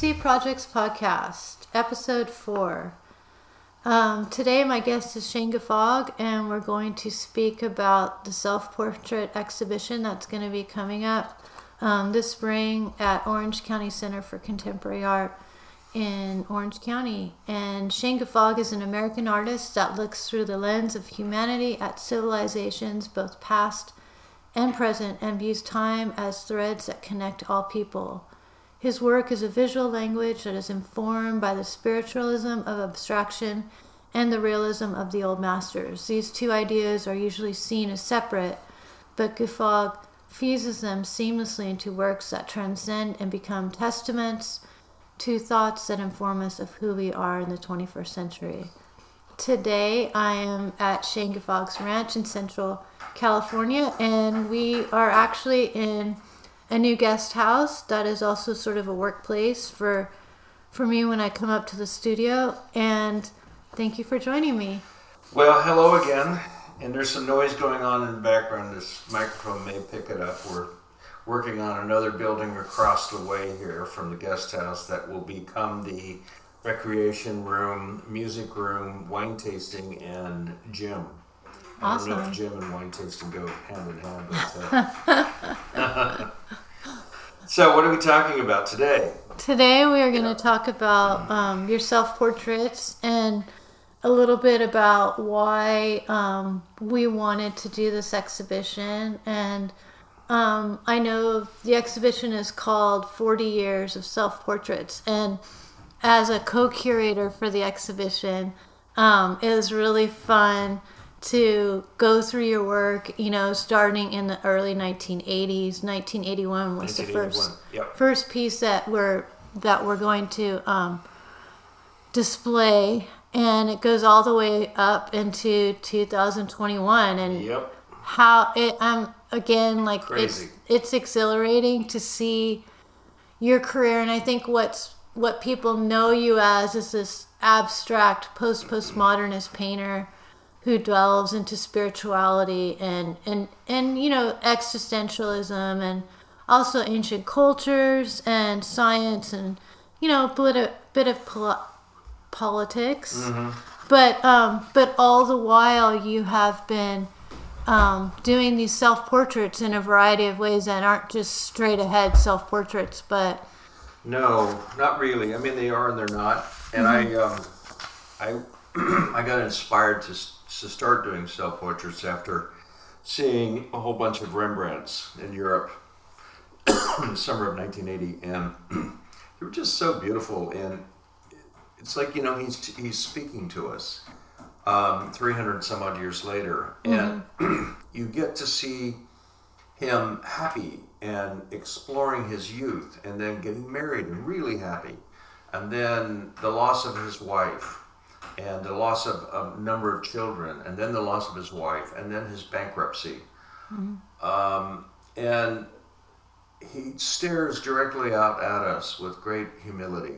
PC Projects Podcast, Episode 4. Today my guest is Shane Guffogg, and we're going to speak about the self-portrait exhibition that's going to be coming up this spring at Orange County Center for Contemporary Art in Orange County. And Shane Guffogg is an American artist that looks through the lens of humanity at civilizations, both past and present, and views time as threads that connect all people. His work is a visual language that is informed by the spiritualism of abstraction and the realism of the old masters. These two ideas are usually seen as separate, but Guffogg fuses them seamlessly into works that transcend and become testaments to thoughts that inform us of who we are in the 21st century. Today, I am at Shane Guffogg's ranch in Central California, and we are actually in a new guest house that is also sort of a workplace for me when I come up to the studio. And thank you for joining me. Well, hello again. And there's some noise going on in the background. This microphone may pick it up. We're working on another building across the way here from the guest house that will become the recreation room, music room, wine tasting, and gym. Awesome. I don't know if gym and wine tasting go hand in hand, but So what are we talking about today? Today we are going to talk about your self-portraits and a little bit about why we wanted to do this exhibition. And I know the exhibition is called 40 Years of Self-Portraits. And as a co-curator for the exhibition, it was really fun to go through your work, you know, starting in the early 1980s. 1981 was the first piece that we're going to display, and it goes all the way up into 2021. And how it again, like, crazy. It's exhilarating to see your career, and I think what people know you as is this abstract postmodernist painter who delves into spirituality and you know, existentialism, and also ancient cultures and science, and, you know, a bit of politics. Mm-hmm. But all the while you have been doing these self-portraits in a variety of ways that aren't just straight ahead self-portraits, but... No, not really. I mean, they are and they're not. And mm-hmm. I got inspired to start doing self-portraits after seeing a whole bunch of Rembrandts in Europe in the summer of 1980, and they were just so beautiful, and it's like, you know, he's speaking to us 300 some odd years later, and you get to see him happy and exploring his youth, and then getting married and really happy, and then the loss of his wife, and the loss of a number of children, and then the loss of his wife, and then his bankruptcy. Mm-hmm. And he stares directly out at us with great humility.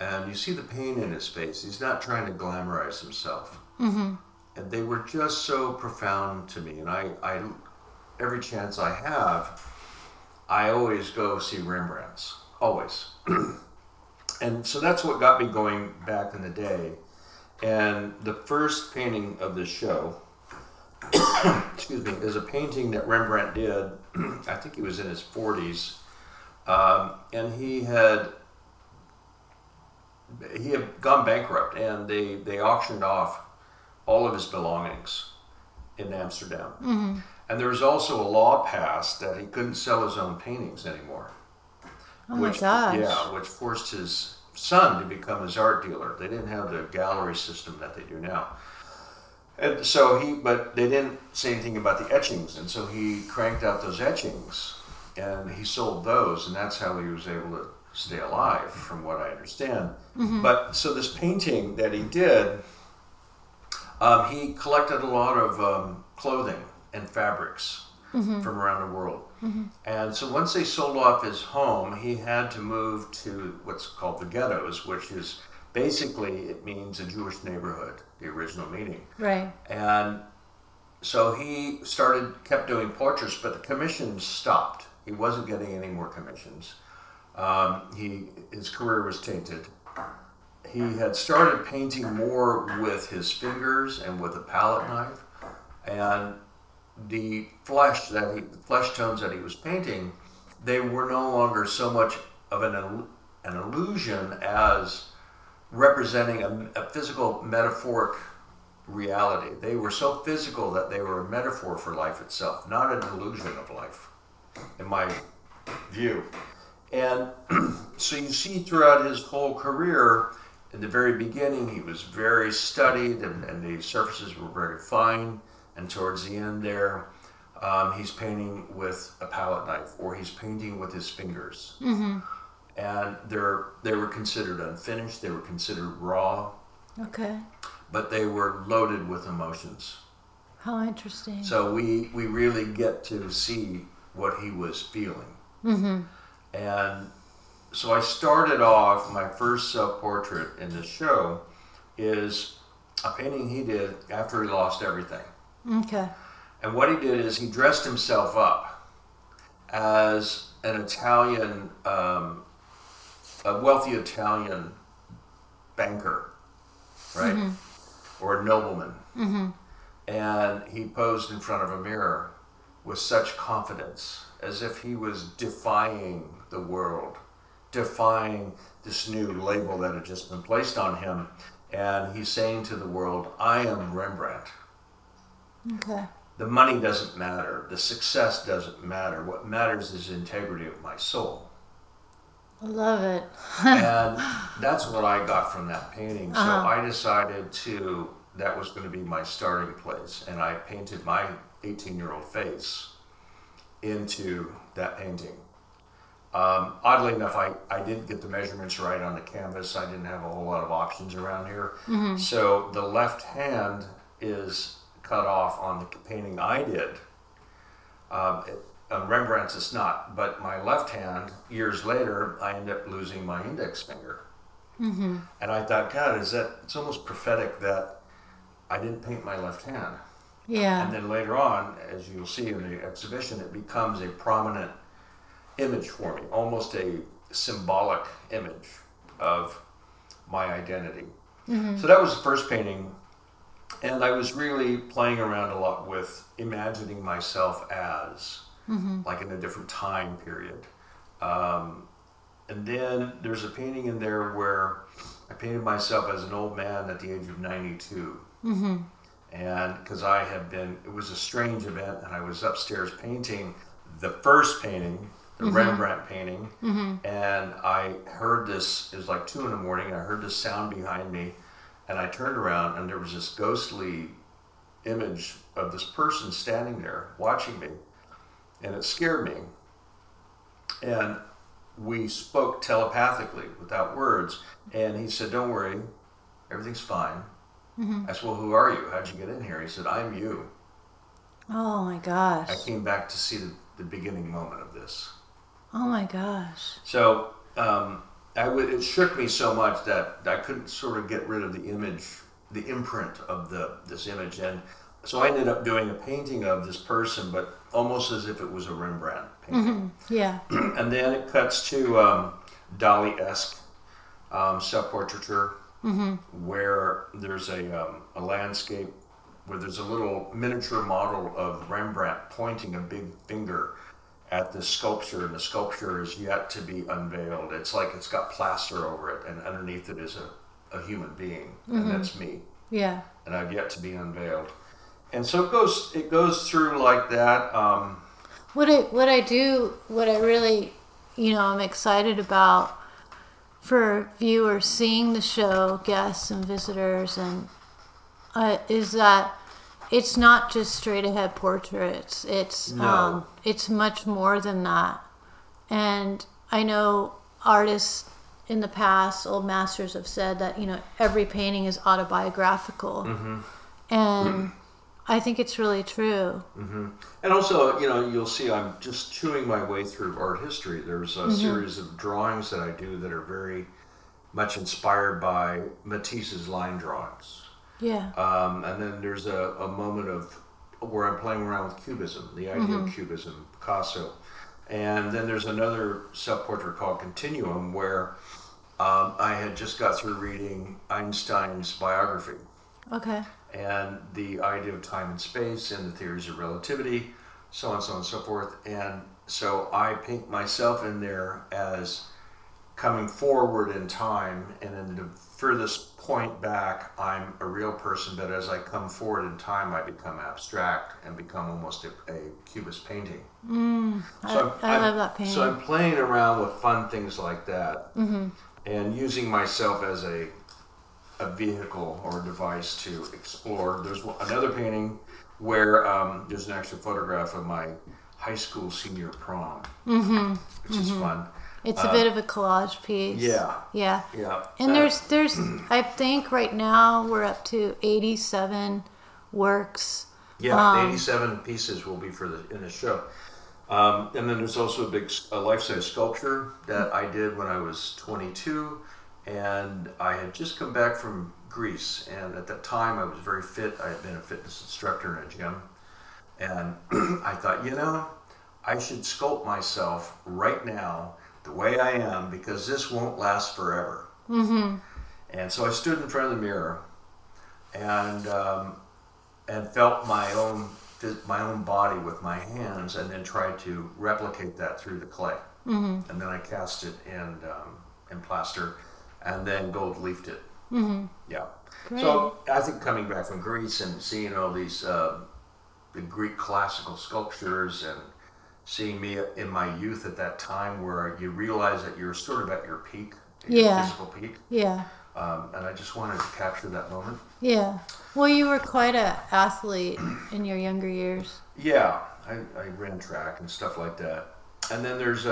And you see the pain in his face. He's not trying to glamorize himself. Mm-hmm. And they were just so profound to me. And I every chance I have, I always go see Rembrandts, always. And so that's what got me going back in the day. And the first painting of this show, excuse me, is a painting that Rembrandt did. I think he was in his 40s, and he had gone bankrupt, and they auctioned off all of his belongings in Amsterdam. Mm-hmm. And there was also a law passed that he couldn't sell his own paintings anymore. Oh, my gosh. Yeah, which forced his son to become his art dealer. They didn't have the gallery system that they do now. And so but they didn't say anything about the etchings, and so he cranked out those etchings, and he sold those, and that's how he was able to stay alive, from what I understand. Mm-hmm. But so this painting that he did, he collected a lot of clothing and fabrics. Mm-hmm. From around the world. Mm-hmm. And so once they sold off his home, he had to move to what's called the ghettos, which is basically, it means a Jewish neighborhood, the original meaning. Right. And so he kept doing portraits, but the commissions stopped. He wasn't getting any more commissions. His career was tainted. He had started painting more with his fingers and with a palette knife, and the flesh tones that he was painting, they were no longer so much of an illusion as representing a physical metaphoric reality. They were so physical that they were a metaphor for life itself, not an illusion of life, in my view. And so you see throughout his whole career, in the very beginning, he was very studied and the surfaces were very fine. And towards the end there, he's painting with a palette knife, or he's painting with his fingers. Mm-hmm. And they were considered unfinished, they were considered raw. Okay. But they were loaded with emotions. How interesting. So we really get to see what he was feeling. Mm-hmm. And so I started off, my first self-portrait in this show is a painting he did after he lost everything. Okay. And what he did is he dressed himself up as an Italian, a wealthy Italian banker, right? Mm-hmm. Or a nobleman. Mm-hmm. And he posed in front of a mirror with such confidence, as if he was defying the world, defying this new label that had just been placed on him. And he's saying to the world, I am Rembrandt. Okay. The money doesn't matter. The success doesn't matter. What matters is the integrity of my soul. I love it. And that's what I got from that painting. Uh-huh. So I decided that was going to be my starting place. And I painted my 18-year-old face into that painting. Oddly enough, I didn't get the measurements right on the canvas. I didn't have a whole lot of options around here. Mm-hmm. So the left hand is cut off on the painting I did. Rembrandt's it's not, but my left hand, years later, I end up losing my index finger. Mm-hmm. And I thought, God, it's almost prophetic that I didn't paint my left hand. Yeah. And then later on, as you'll see in the exhibition, it becomes a prominent image for me, almost a symbolic image of my identity. Mm-hmm. So that was the first painting. And I was really playing around a lot with imagining myself as, mm-hmm. like in a different time period. And then there's a painting in there where I painted myself as an old man at the age of 92. Mm-hmm. And because it was a strange event, and I was upstairs painting the first painting, the mm-hmm. Rembrandt painting, mm-hmm. and I heard this, it was like 2 a.m, and I heard this sound behind me, and I turned around, and there was this ghostly image of this person standing there watching me, and it scared me. And we spoke telepathically without words, and he said, "Don't worry, everything's fine." Mm-hmm. I said, "Well, who are you? How'd you get in here?" He said, "I'm you." Oh my gosh. I came back to see the beginning moment of this. Oh my gosh. So it shook me so much that I couldn't sort of get rid of the image, the imprint of this image. And so I ended up doing a painting of this person, but almost as if it was a Rembrandt painting. Mm-hmm. Yeah. And then it cuts to Dali-esque self-portraiture. Mm-hmm. Where there's a landscape where there's a little miniature model of Rembrandt pointing a big finger at this sculpture, and the sculpture is yet to be unveiled. It's like it's got plaster over it, and underneath it is a human being, mm-hmm. and that's me. Yeah. And I've yet to be unveiled. And so it goes through like that. What I really I'm excited about, for viewers seeing the show, guests and visitors, and is that it's not just straight ahead portraits. It's much more than that. And I know artists in the past, old masters, have said that every painting is autobiographical, mm-hmm. and mm-hmm. I think it's really true. Mm-hmm. And also, you'll see I'm just chewing my way through art history. There's a mm-hmm. series of drawings that I do that are very much inspired by Matisse's line drawings. Yeah. And then there's a moment where I'm playing around with Cubism, the idea mm-hmm. of Cubism, Picasso. And then there's another self-portrait called Continuum, where I had just got through reading Einstein's biography. Okay. And the idea of time and space and the theories of relativity, so on, so on, so forth. And so I paint myself in there as coming forward in time, and then the furthest point back, I'm a real person, but as I come forward in time, I become abstract and become almost a cubist painting. I love that painting. So I'm playing around with fun things like that, mm-hmm. and using myself as a vehicle or a device to explore. There's another painting where there's an actual photograph of my high school senior prom, mm-hmm. which mm-hmm. is fun. It's a bit of a collage piece. Yeah. And there's I think right now we're up to 87 works. Yeah, 87 pieces will be in the show. And then there's also a life-size sculpture that I did when I was 22, and I had just come back from Greece. And at that time, I was very fit. I had been a fitness instructor in a gym, and I thought, I should sculpt myself right now the way I am, because this won't last forever. Mm-hmm. And so I stood in front of the mirror and felt my own body with my hands, and then tried to replicate that through the clay. Mm-hmm. And then I cast it in plaster, and then gold leafed it. Mm-hmm. Yeah. Great. So I think coming back from Greece and seeing all these the Greek classical sculptures, and seeing me in my youth at that time, where you realize that you're sort of at your peak, your physical peak. Yeah. And I just wanted to capture that moment. Yeah. Well, you were quite an athlete in your younger years. Yeah. I ran track and stuff like that. And then there's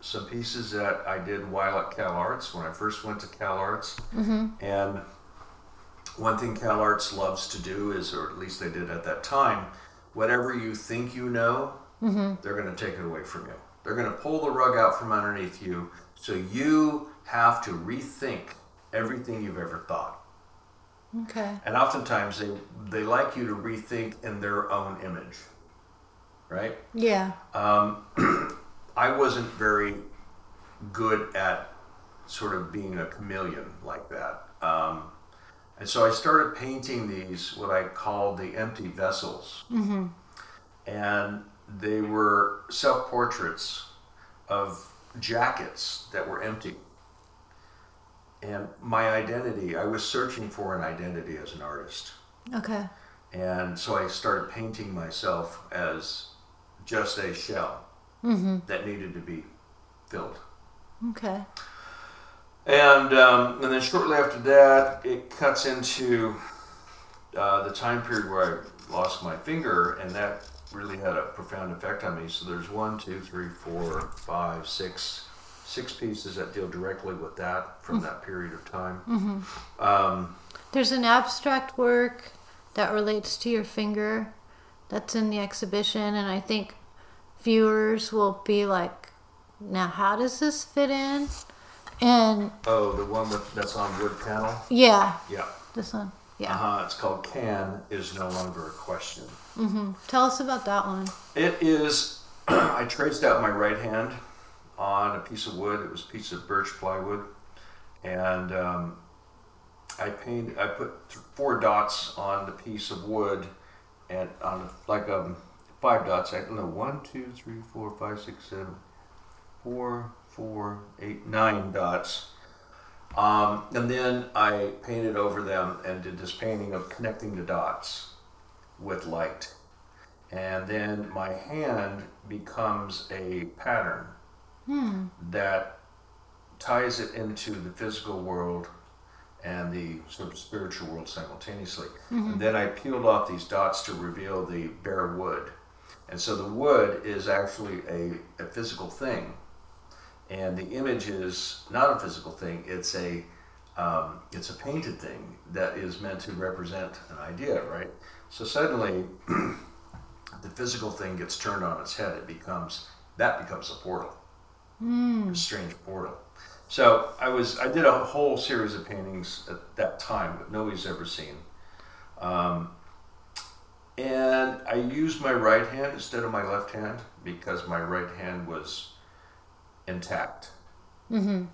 some pieces that I did while at CalArts, when I first went to CalArts. Mm-hmm. And one thing CalArts loves to do is, or at least they did at that time, whatever you think you know, mm-hmm. they're going to take it away from you. They're going to pull the rug out from underneath you, so you have to rethink everything you've ever thought. Okay. And oftentimes they like you to rethink in their own image, right? Yeah. I wasn't very good at sort of being a chameleon like that. And so I started painting these, what I call the empty vessels. Mm-hmm. And they were self-portraits of jackets that were empty. And my identity, I was searching for an identity as an artist. Okay. And so I started painting myself as just a shell mm-hmm. that needed to be filled. Okay. And then shortly after that, it cuts into the time period where I lost my finger, and that really had a profound effect on me. So there's 6 pieces that deal directly with that from mm-hmm. that period of time. Mm-hmm. There's an abstract work that relates to your finger that's in the exhibition, and I think viewers will be like, now how does this fit in? And the one that's on wood panel? Yeah. Yeah. This one. Yeah. It's called Can Is No Longer a Question. Mm-hmm. Tell us about that one. It is, I traced out my right hand on a piece of wood. It was a piece of birch plywood. And I put 4 dots on the piece of wood, and on 5 dots. I don't know, 9 dots. And then I painted over them and did this painting of connecting the dots with light. And then my hand becomes a pattern that ties it into the physical world and the sort of spiritual world simultaneously. Mm-hmm. And then I peeled off these dots to reveal the bare wood. And so the wood is actually a physical thing. And the image is not a physical thing, it's a painted thing that is meant to represent an idea, right? So suddenly, the physical thing gets turned on its head. That becomes a portal, a strange portal. So I did a whole series of paintings at that time that nobody's ever seen. And I used my right hand instead of my left hand because my right hand was intact. Mm-hmm.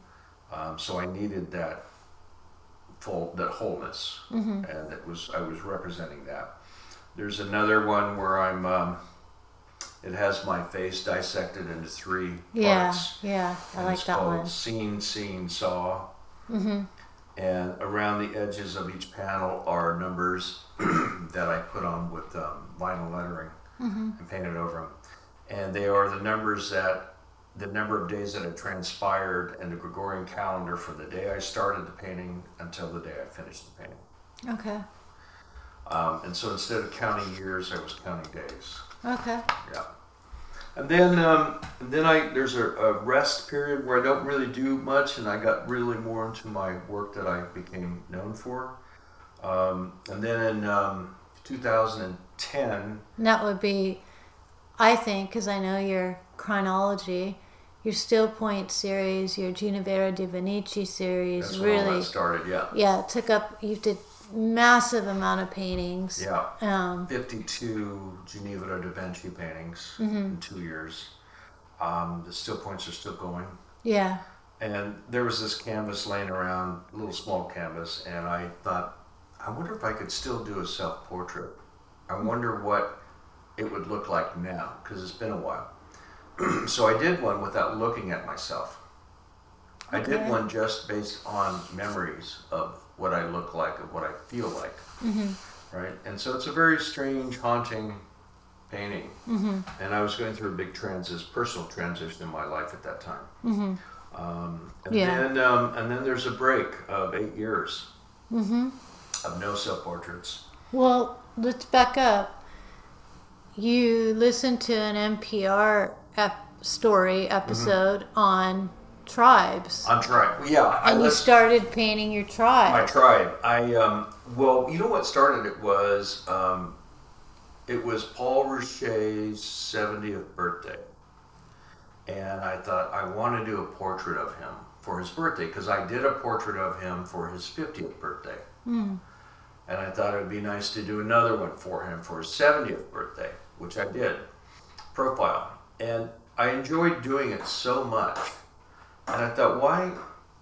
So I needed that wholeness, mm-hmm. and I was representing that. There's another one where I'm. It has my face dissected into three parts. Yeah, I like that one. It's called Scene, Saw. Mm-hmm. And around the edges of each panel are numbers that I put on with vinyl lettering mm-hmm. and painted over them. And they are the numbers that, the number of days that had transpired in the Gregorian calendar from the day I started the painting until the day I finished the painting. Okay. And so instead of counting years, I was counting days. Okay. Yeah. And then there's a rest period where I don't really do much, and I got really more into my work that I became known for. And then in 2010... That would be, I think, because I know your chronology, your Still Point series, your Ginevra de' Benci series. That's really when all that started, yeah. Yeah, it took up... You did massive amount of paintings. Yeah. 52 Ginevra de' Benci paintings mm-hmm. in 2 years. The Still Points are still going. Yeah. And there was this canvas laying around, a little small canvas, and I thought, I wonder if I could still do a self-portrait. I wonder what it would look like now, because it's been a while. So I did one without looking at myself. Okay. I did one just based on memories of what I look like and what I feel like, mm-hmm. right? And so it's a very strange, haunting painting. Mm-hmm. And I was going through a big personal transition in my life at that time. Mm-hmm. Then there's a break of 8 years mm-hmm. of no self-portraits. Well, let's back up. You listened to an NPR episode mm-hmm. on... Tribes. On tribe, yeah. And you started painting your tribe. My tribe. Well, you know what started it was, Paul Rouchet's 70th birthday. And I thought, I want to do a portrait of him for his birthday, because I did a portrait of him for his 50th birthday. Mm. And I thought it would be nice to do another one for him for his 70th birthday, which I did. Profile. And I enjoyed doing it so much. And I thought,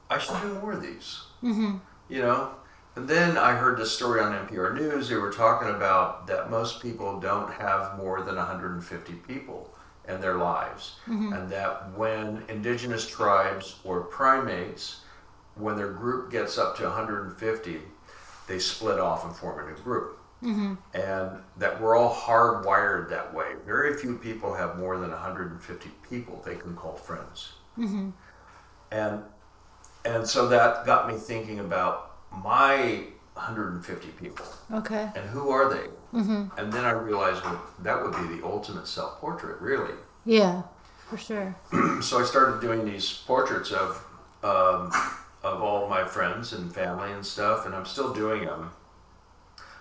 I should do more of these, mm-hmm. you know? And then I heard this story on NPR News. They were talking about that most people don't have more than 150 people in their lives. Mm-hmm. And that when indigenous tribes or primates, when their group gets up to 150, they split off and form a new group. Mm-hmm. And that we're all hardwired that way. Very few people have more than 150 people they can call friends. Mm-hmm. And so that got me thinking about my 150 people. Okay. And who are they? Mm-hmm. And then I realized that would be the ultimate self-portrait, really. Yeah, for sure. So I started doing these portraits of all my friends and family and stuff, and I'm still doing them.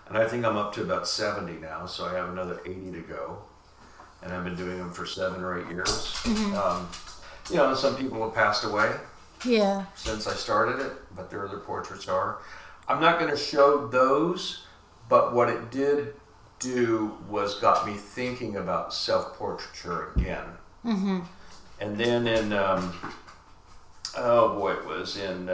And I think I'm up to about 70 now, so I have another 80 to go. And I've been doing them for 7 or 8 years. Mm-hmm. You know, some people have passed away since I started it, but their other portraits are. I'm not going to show those, but what it did do was got me thinking about self-portraiture again. Mm-hmm. And then in, 2018,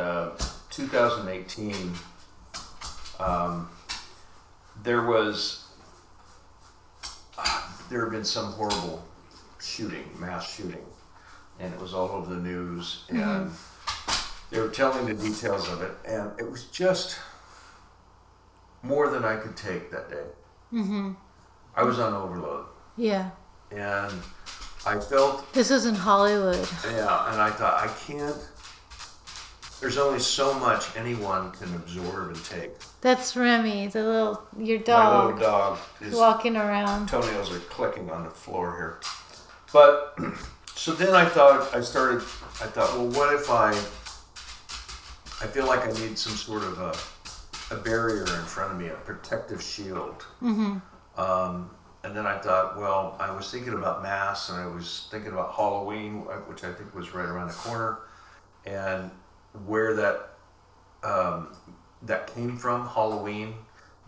there had been some horrible mass shooting. And it was all over the news, and mm-hmm. they were telling the details of it, and it was just more than I could take that day. Mm-hmm. I was on overload. Yeah. And I felt... This isn't Hollywood. Yeah, and I thought, I can't... There's only so much anyone can absorb and take. That's Remy, your dog. My little dog is walking around. Toenails are clicking on the floor here. But... So then I thought, well, what if I feel like I need some sort of a barrier in front of me, a protective shield. Mm-hmm. And then I thought, well, I was thinking about Mass, and I was thinking about Halloween, which I think was right around the corner, and where that came from, Halloween,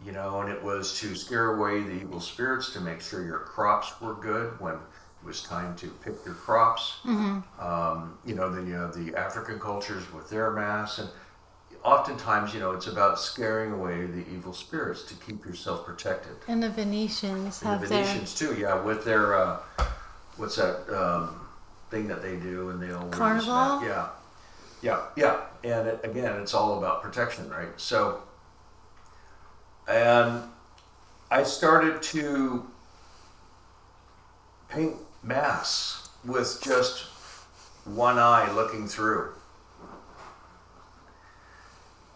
you know, and it was to scare away the evil spirits, to make sure your crops were good when it was time to pick your crops. Mm-hmm. You know, then you have the African cultures with their mass, and oftentimes, you know, it's about scaring away the evil spirits to keep yourself protected. And the Venetians and have their... The Venetians too, yeah, with their, what's that thing that they do, and they'll... Carnival? Yeah. And it, again, it's all about protection, right? So, and I started to paint mass with just one eye looking through.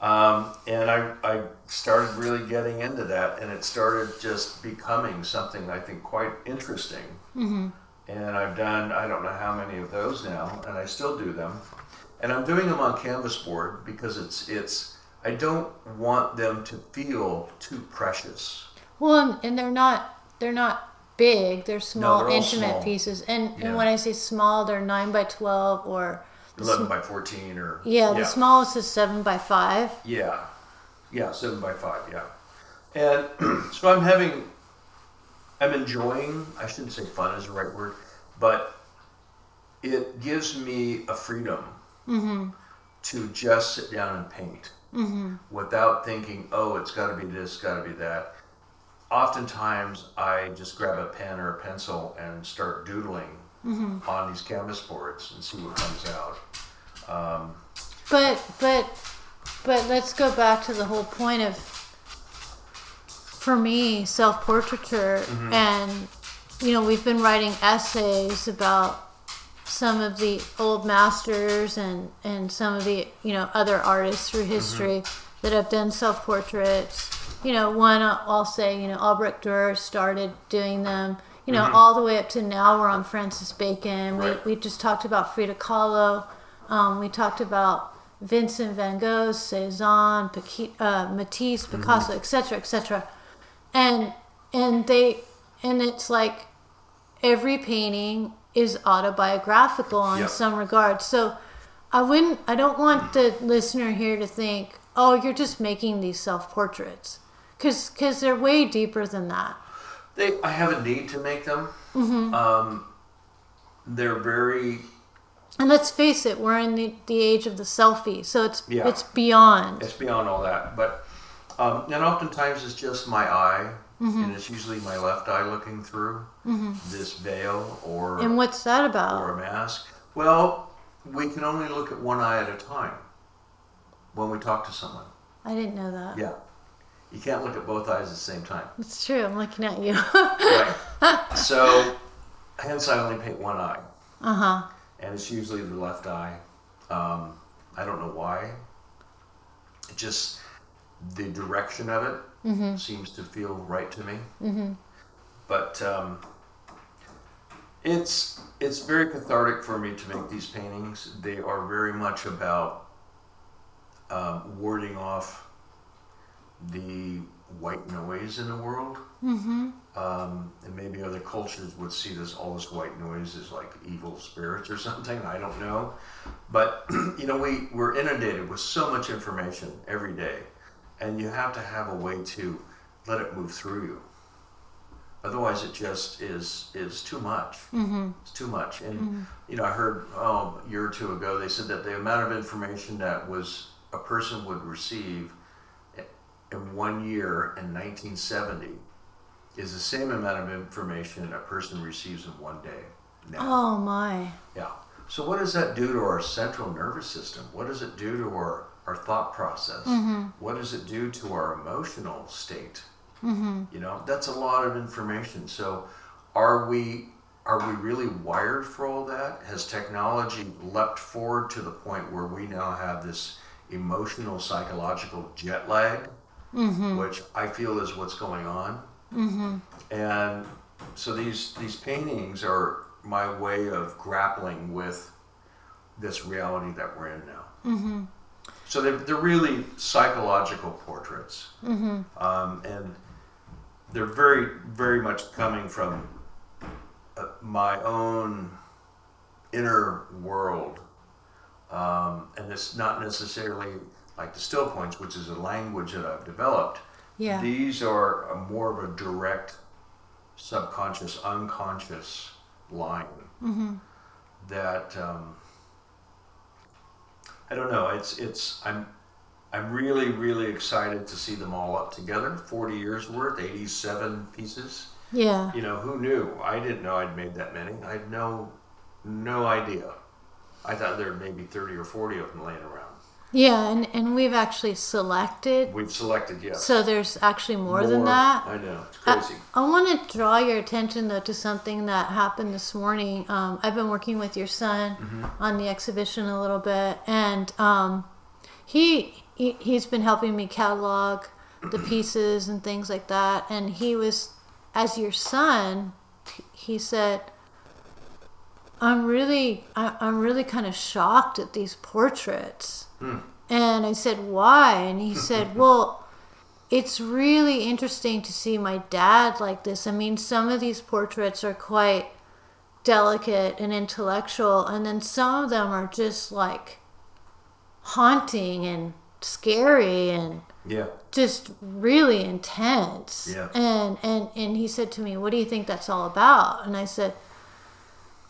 And I started really getting into that, and it started just becoming something I think quite interesting. Mm-hmm. And I've done, I don't know how many of those now, and I still do them. And I'm doing them on canvas board because it's I don't want them to feel too precious. Well, and they're not big, they're small, no, they're intimate small pieces. And, yeah, and when I say small, they're 9 by 12 or 11 by 14 or... Yeah, the smallest is 7 by 5. Yeah, 7 by 5, yeah. And so I'm enjoying, I shouldn't say fun is the right word, but it gives me a freedom mm-hmm. to just sit down and paint mm-hmm. without thinking, oh, it's got to be this, got to be that. Oftentimes I just grab a pen or a pencil and start doodling mm-hmm. on these canvas boards and see what comes out. But let's go back to the whole point of, for me, self-portraiture, mm-hmm. and you know, we've been writing essays about some of the old masters and some of the, you know, other artists through history mm-hmm. that have done self-portraits. You know, one I'll say, you know, Albrecht Durer started doing them. You know, mm-hmm. all the way up to now, we're on Francis Bacon. Right. We just talked about Frida Kahlo. We talked about Vincent van Gogh, Cezanne, Matisse, Picasso, etc., mm-hmm. etc. And it's like every painting is autobiographical on yep. some regard. So I don't want the listener here to think, oh, you're just making these self-portraits, because they're way deeper than that. I have a need to make them. Mm-hmm. They're very... And let's face it, we're in the age of the selfie, so it's beyond. It's beyond all that. But and oftentimes it's just my eye, mm-hmm. and it's usually my left eye looking through mm-hmm. this veil or... And what's that about? Or a mask. Well, we can only look at one eye at a time when we talk to someone. I didn't know that. Yeah. You can't look at both eyes at the same time. It's true. I'm looking at you. Right. So, hence I only paint one eye. Uh-huh. And it's usually the left eye. I don't know why. It just, the direction of it mm-hmm. seems to feel right to me. Mm-hmm. But it's very cathartic for me to make these paintings. They are very much about warding off the white noise in the world, mm-hmm. And maybe other cultures would see all this white noise as like evil spirits or something. I don't know, but you know, we're inundated with so much information every day, and you have to have a way to let it move through you. Otherwise, it just is too much. Mm-hmm. It's too much, and mm-hmm. you know, I heard a year or two ago they said that the amount of information that was a person would receive in 1 year in 1970 is the same amount of information a person receives in 1 day now. Oh my. Yeah. So what does that do to our central nervous system? What does it do to our thought process? Mm-hmm. What does it do to our emotional state? Mm-hmm. You know, that's a lot of information. So are we really wired for all that? Has technology leapt forward to the point where we now have this emotional, psychological jet lag? Mm-hmm. Which I feel is what's going on. Mm-hmm. And so these paintings are my way of grappling with this reality that we're in now. Mm-hmm. So they're really psychological portraits. Mm-hmm. And they're very, very much coming from my own inner world. And it's not necessarily... like the still points, which is a language that I've developed, Yeah. These are a more of a direct subconscious, unconscious line mm-hmm. that I don't know. It's I'm really, really excited to see them all up together. 40 years worth, 87 pieces. Yeah. You know, who knew? I didn't know I'd made that many. I had no idea. I thought there were maybe 30 or 40 of them laying around. Yeah, and we've actually selected. We've selected, yeah. So there's actually more than that. I know, it's crazy. I want to draw your attention, though, to something that happened this morning. I've been working with your son mm-hmm. on the exhibition a little bit, and he's been helping me catalog the pieces and things like that, and he was, as your son, he said, I'm really kind of shocked at these portraits. Mm. And I said, why? And he said, well, it's really interesting to see my dad like this. I mean, some of these portraits are quite delicate and intellectual, and then some of them are just like haunting and scary and yeah. just really intense. Yeah. And he said to me, what do you think that's all about? And I said,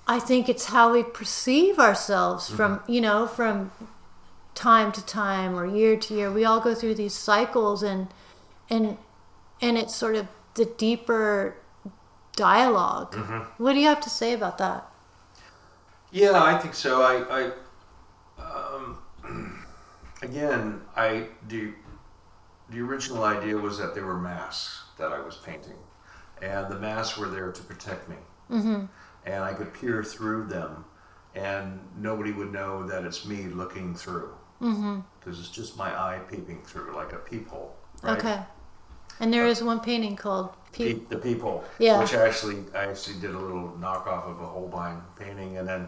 I think it's how we perceive ourselves from, mm-hmm. you know, from time to time or year to year. We all go through these cycles, and it's sort of the deeper dialogue. Mm-hmm. What do you have to say about that? Yeah, I think so. The original idea was that they were masks that I was painting, and the masks were there to protect me. Mm-hmm. And I could peer through them, and nobody would know that it's me looking through. Mm-hmm. Because it's just my eye peeping through, like a peephole. Right? Okay. And there is one painting called The Peephole. Yeah. Which I actually did a little knockoff of a Holbein painting, and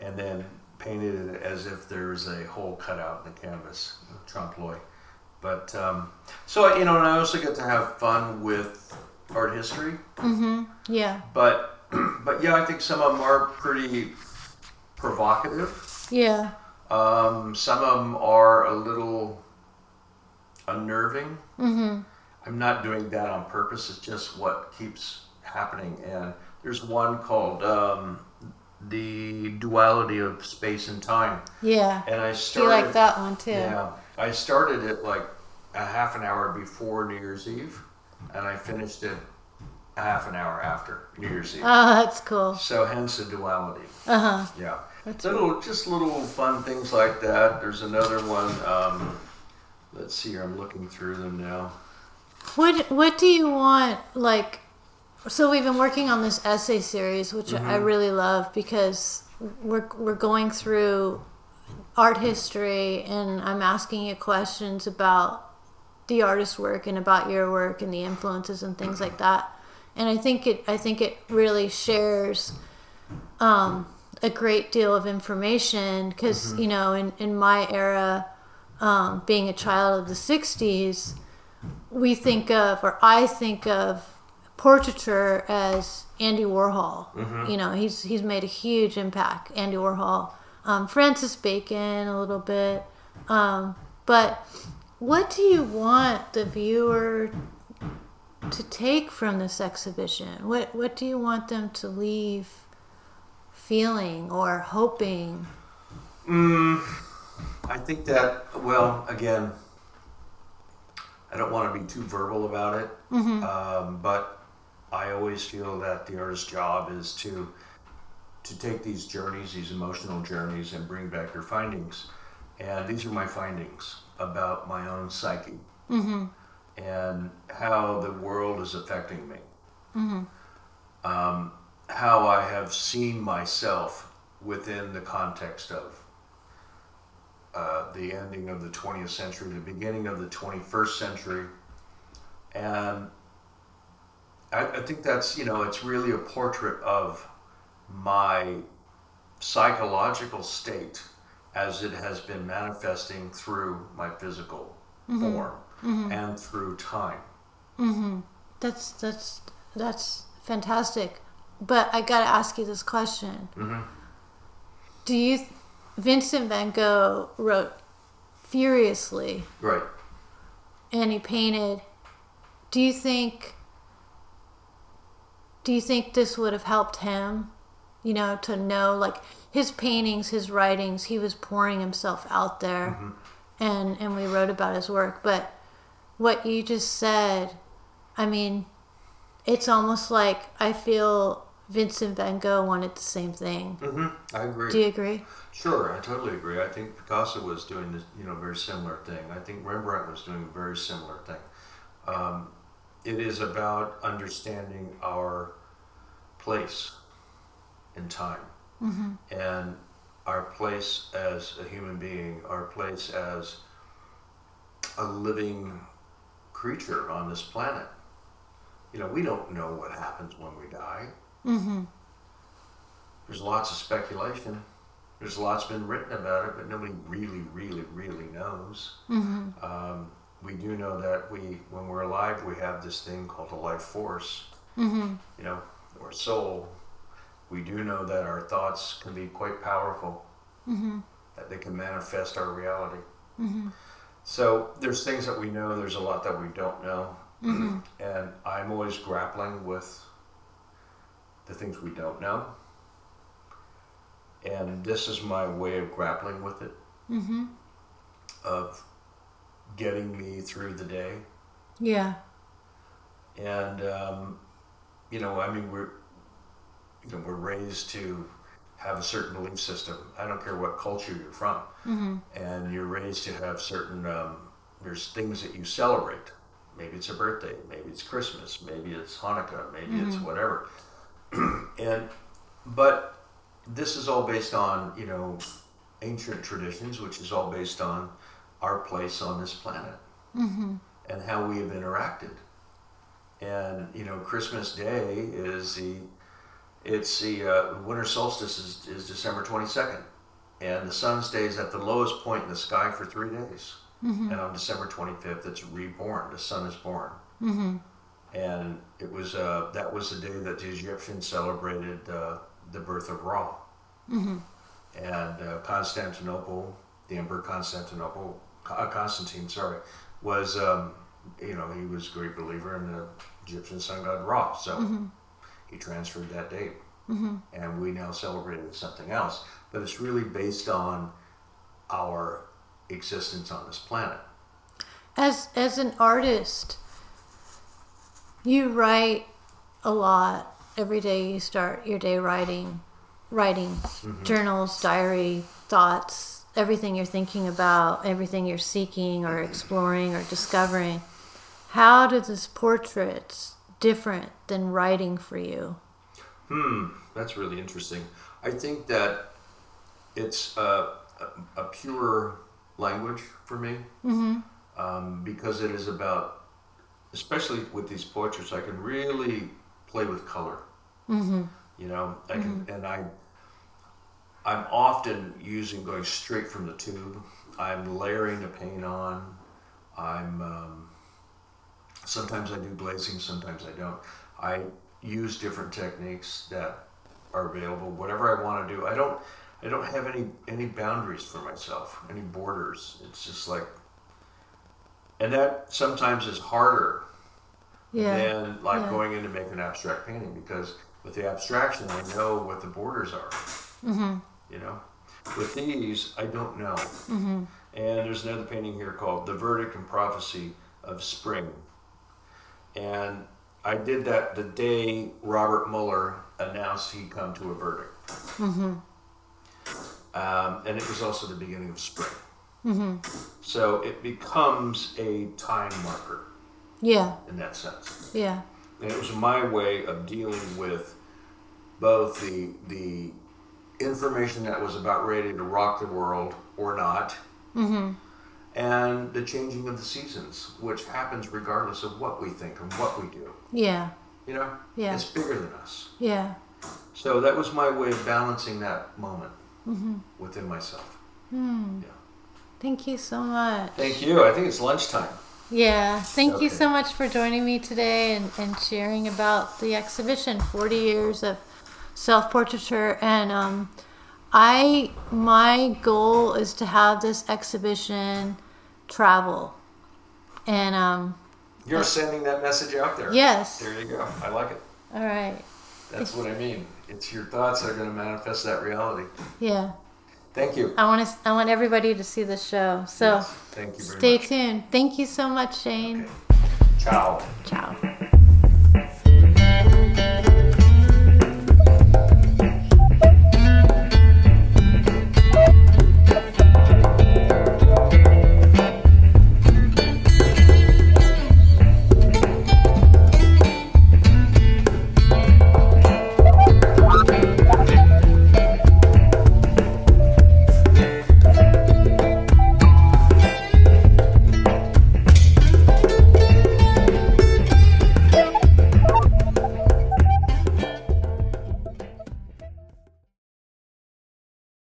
then painted it as if there's a hole cut out in the canvas, trompe l'oeil. But so you know, and I also get to have fun with art history. Mm-hmm. Yeah. But yeah, I think some of them are pretty provocative. Yeah. Some of them are a little unnerving. Mm-hmm. I'm not doing that on purpose. It's just what keeps happening. And there's one called The Duality of Space and Time. Yeah. And I started. You like that one too. Yeah. I started it like a half an hour before New Year's Eve, and I finished it half an hour after New Year's Eve. Oh, that's cool. So hence the duality. Uh-huh. Yeah. That's cool. Just little fun things like that. There's another one. Let's see here. I'm looking through them now. What do you want, like, so we've been working on this essay series, which mm-hmm. I really love, because we're going through art history, and I'm asking you questions about the artist's work and about your work and the influences and things mm-hmm. like that. And I think it really shares a great deal of information, because mm-hmm. you know, in my era, being a child of the 60s, I think of portraiture as Andy Warhol. Mm-hmm. You know, he's made a huge impact. Andy Warhol, Francis Bacon a little bit, but what do you want the viewer to take from this exhibition? What do you want them to leave feeling or hoping? I think that, well, again, I don't want to be too verbal about it, mm-hmm. But I always feel that the artist's job is to take these journeys, these emotional journeys, and bring back your findings. And these are my findings about my own psyche. Mm-hmm. And how the world is affecting me. Mm-hmm. How I have seen myself within the context of the ending of the 20th century, the beginning of the 21st century. And I think that's, you know, it's really a portrait of my psychological state as it has been manifesting through my physical mm-hmm. form. Mm-hmm. and through time. Mm-hmm. That's fantastic. But I gotta ask you this question. Mm-hmm. Do you... Vincent van Gogh wrote furiously. Right. And he painted Do you think this would have helped him, you know, to know, like, his paintings, his writings, he was pouring himself out there, mm-hmm. and we wrote about his work. But what you just said, I mean, it's almost like I feel Vincent van Gogh wanted the same thing. Mm-hmm. I agree. Do you agree? Sure, I totally agree. I think Picasso was doing this, very similar thing. I think Rembrandt was doing a very similar thing. It is about understanding our place in time, mm-hmm. and our place as a human being, our place as a living creature on this planet. We don't know what happens when we die. Mm-hmm. There's lots of speculation. There's lots been written about it, but nobody really, really, really knows. Mm-hmm. We do know that when we're alive, we have this thing called a life force, mm-hmm. Or soul. We do know that our thoughts can be quite powerful, mm-hmm. that they can manifest our reality. Mm-hmm. So there's things that we know, there's a lot that we don't know. Mm-hmm. And I'm always grappling with the things we don't know. And this is my way of grappling with it, mm-hmm. of getting me through the day. Yeah. And, we're raised to have a certain belief system. I don't care what culture you're from. Mm-hmm. And you're raised to have certain, there's things that you celebrate. Maybe it's a birthday, maybe it's Christmas, maybe it's Hanukkah, maybe mm-hmm. it's whatever. But this is all based on, ancient traditions, which is all based on our place on this planet, mm-hmm. and how we have interacted. And, Christmas Day is the winter solstice is December 22nd. And the sun stays at the lowest point in the sky for 3 days. Mm-hmm. And on December 25th, it's reborn. The sun is born. Mm-hmm. And it was that was the day that the Egyptians celebrated the birth of Ra. Mm-hmm. And Constantinople, the Emperor Constantine, was, he was a great believer in the Egyptian sun god Ra. So mm-hmm. he transferred that date. Mm-hmm. And we now celebrate it with something else. But it's really based on our existence on this planet. As an artist, you write a lot. Every day you start your day writing mm-hmm. journals, diary, thoughts, everything you're thinking about, everything you're seeking or exploring or discovering. How do these portraits different than writing for you? That's really interesting. I think that it's a pure language for me, mm-hmm. Because it is about, especially with these portraits, I can really play with color. Mm-hmm. I mm-hmm. can, and I'm often going straight from the tube. I'm layering the paint on. I'm sometimes I do glazing, sometimes I don't. I use different techniques that are available. Whatever I want to do, I don't have any boundaries for myself, any borders. It's just like, and that sometimes is harder than going in to make an abstract painting, because with the abstraction, I know what the borders are. Mm-hmm. With these, I don't know. Mm-hmm. And there's another painting here called "The Verdict and Prophecy of Spring," and I did that the day Robert Mueller announced he'd come to a verdict. Mm-hmm. And it was also the beginning of spring. Mm-hmm. So it becomes a time marker. Yeah. In that sense. Yeah. And it was my way of dealing with both the information that was about ready to rock the world or not, mm-hmm. and the changing of the seasons, which happens regardless of what we think and what we do. Yeah. Yeah. It's bigger than us. Yeah. So that was my way of balancing that moment. Mm-hmm. Within myself. Mm. Yeah. Thank you so much. Thank you. I think it's lunchtime. Yeah. Thank you so much for joining me today and sharing about the exhibition, 40 Years of Self-Portraiture. And my goal is to have this exhibition travel. And You're sending that message out there. Yes. There you go. I like it. All right. That's what I mean. It's your thoughts that are going to manifest that reality. Yeah. Thank you. I want everybody to see the show. So yes. Thank you very much. Stay tuned. Thank you so much, Shane. Okay. Ciao. Ciao.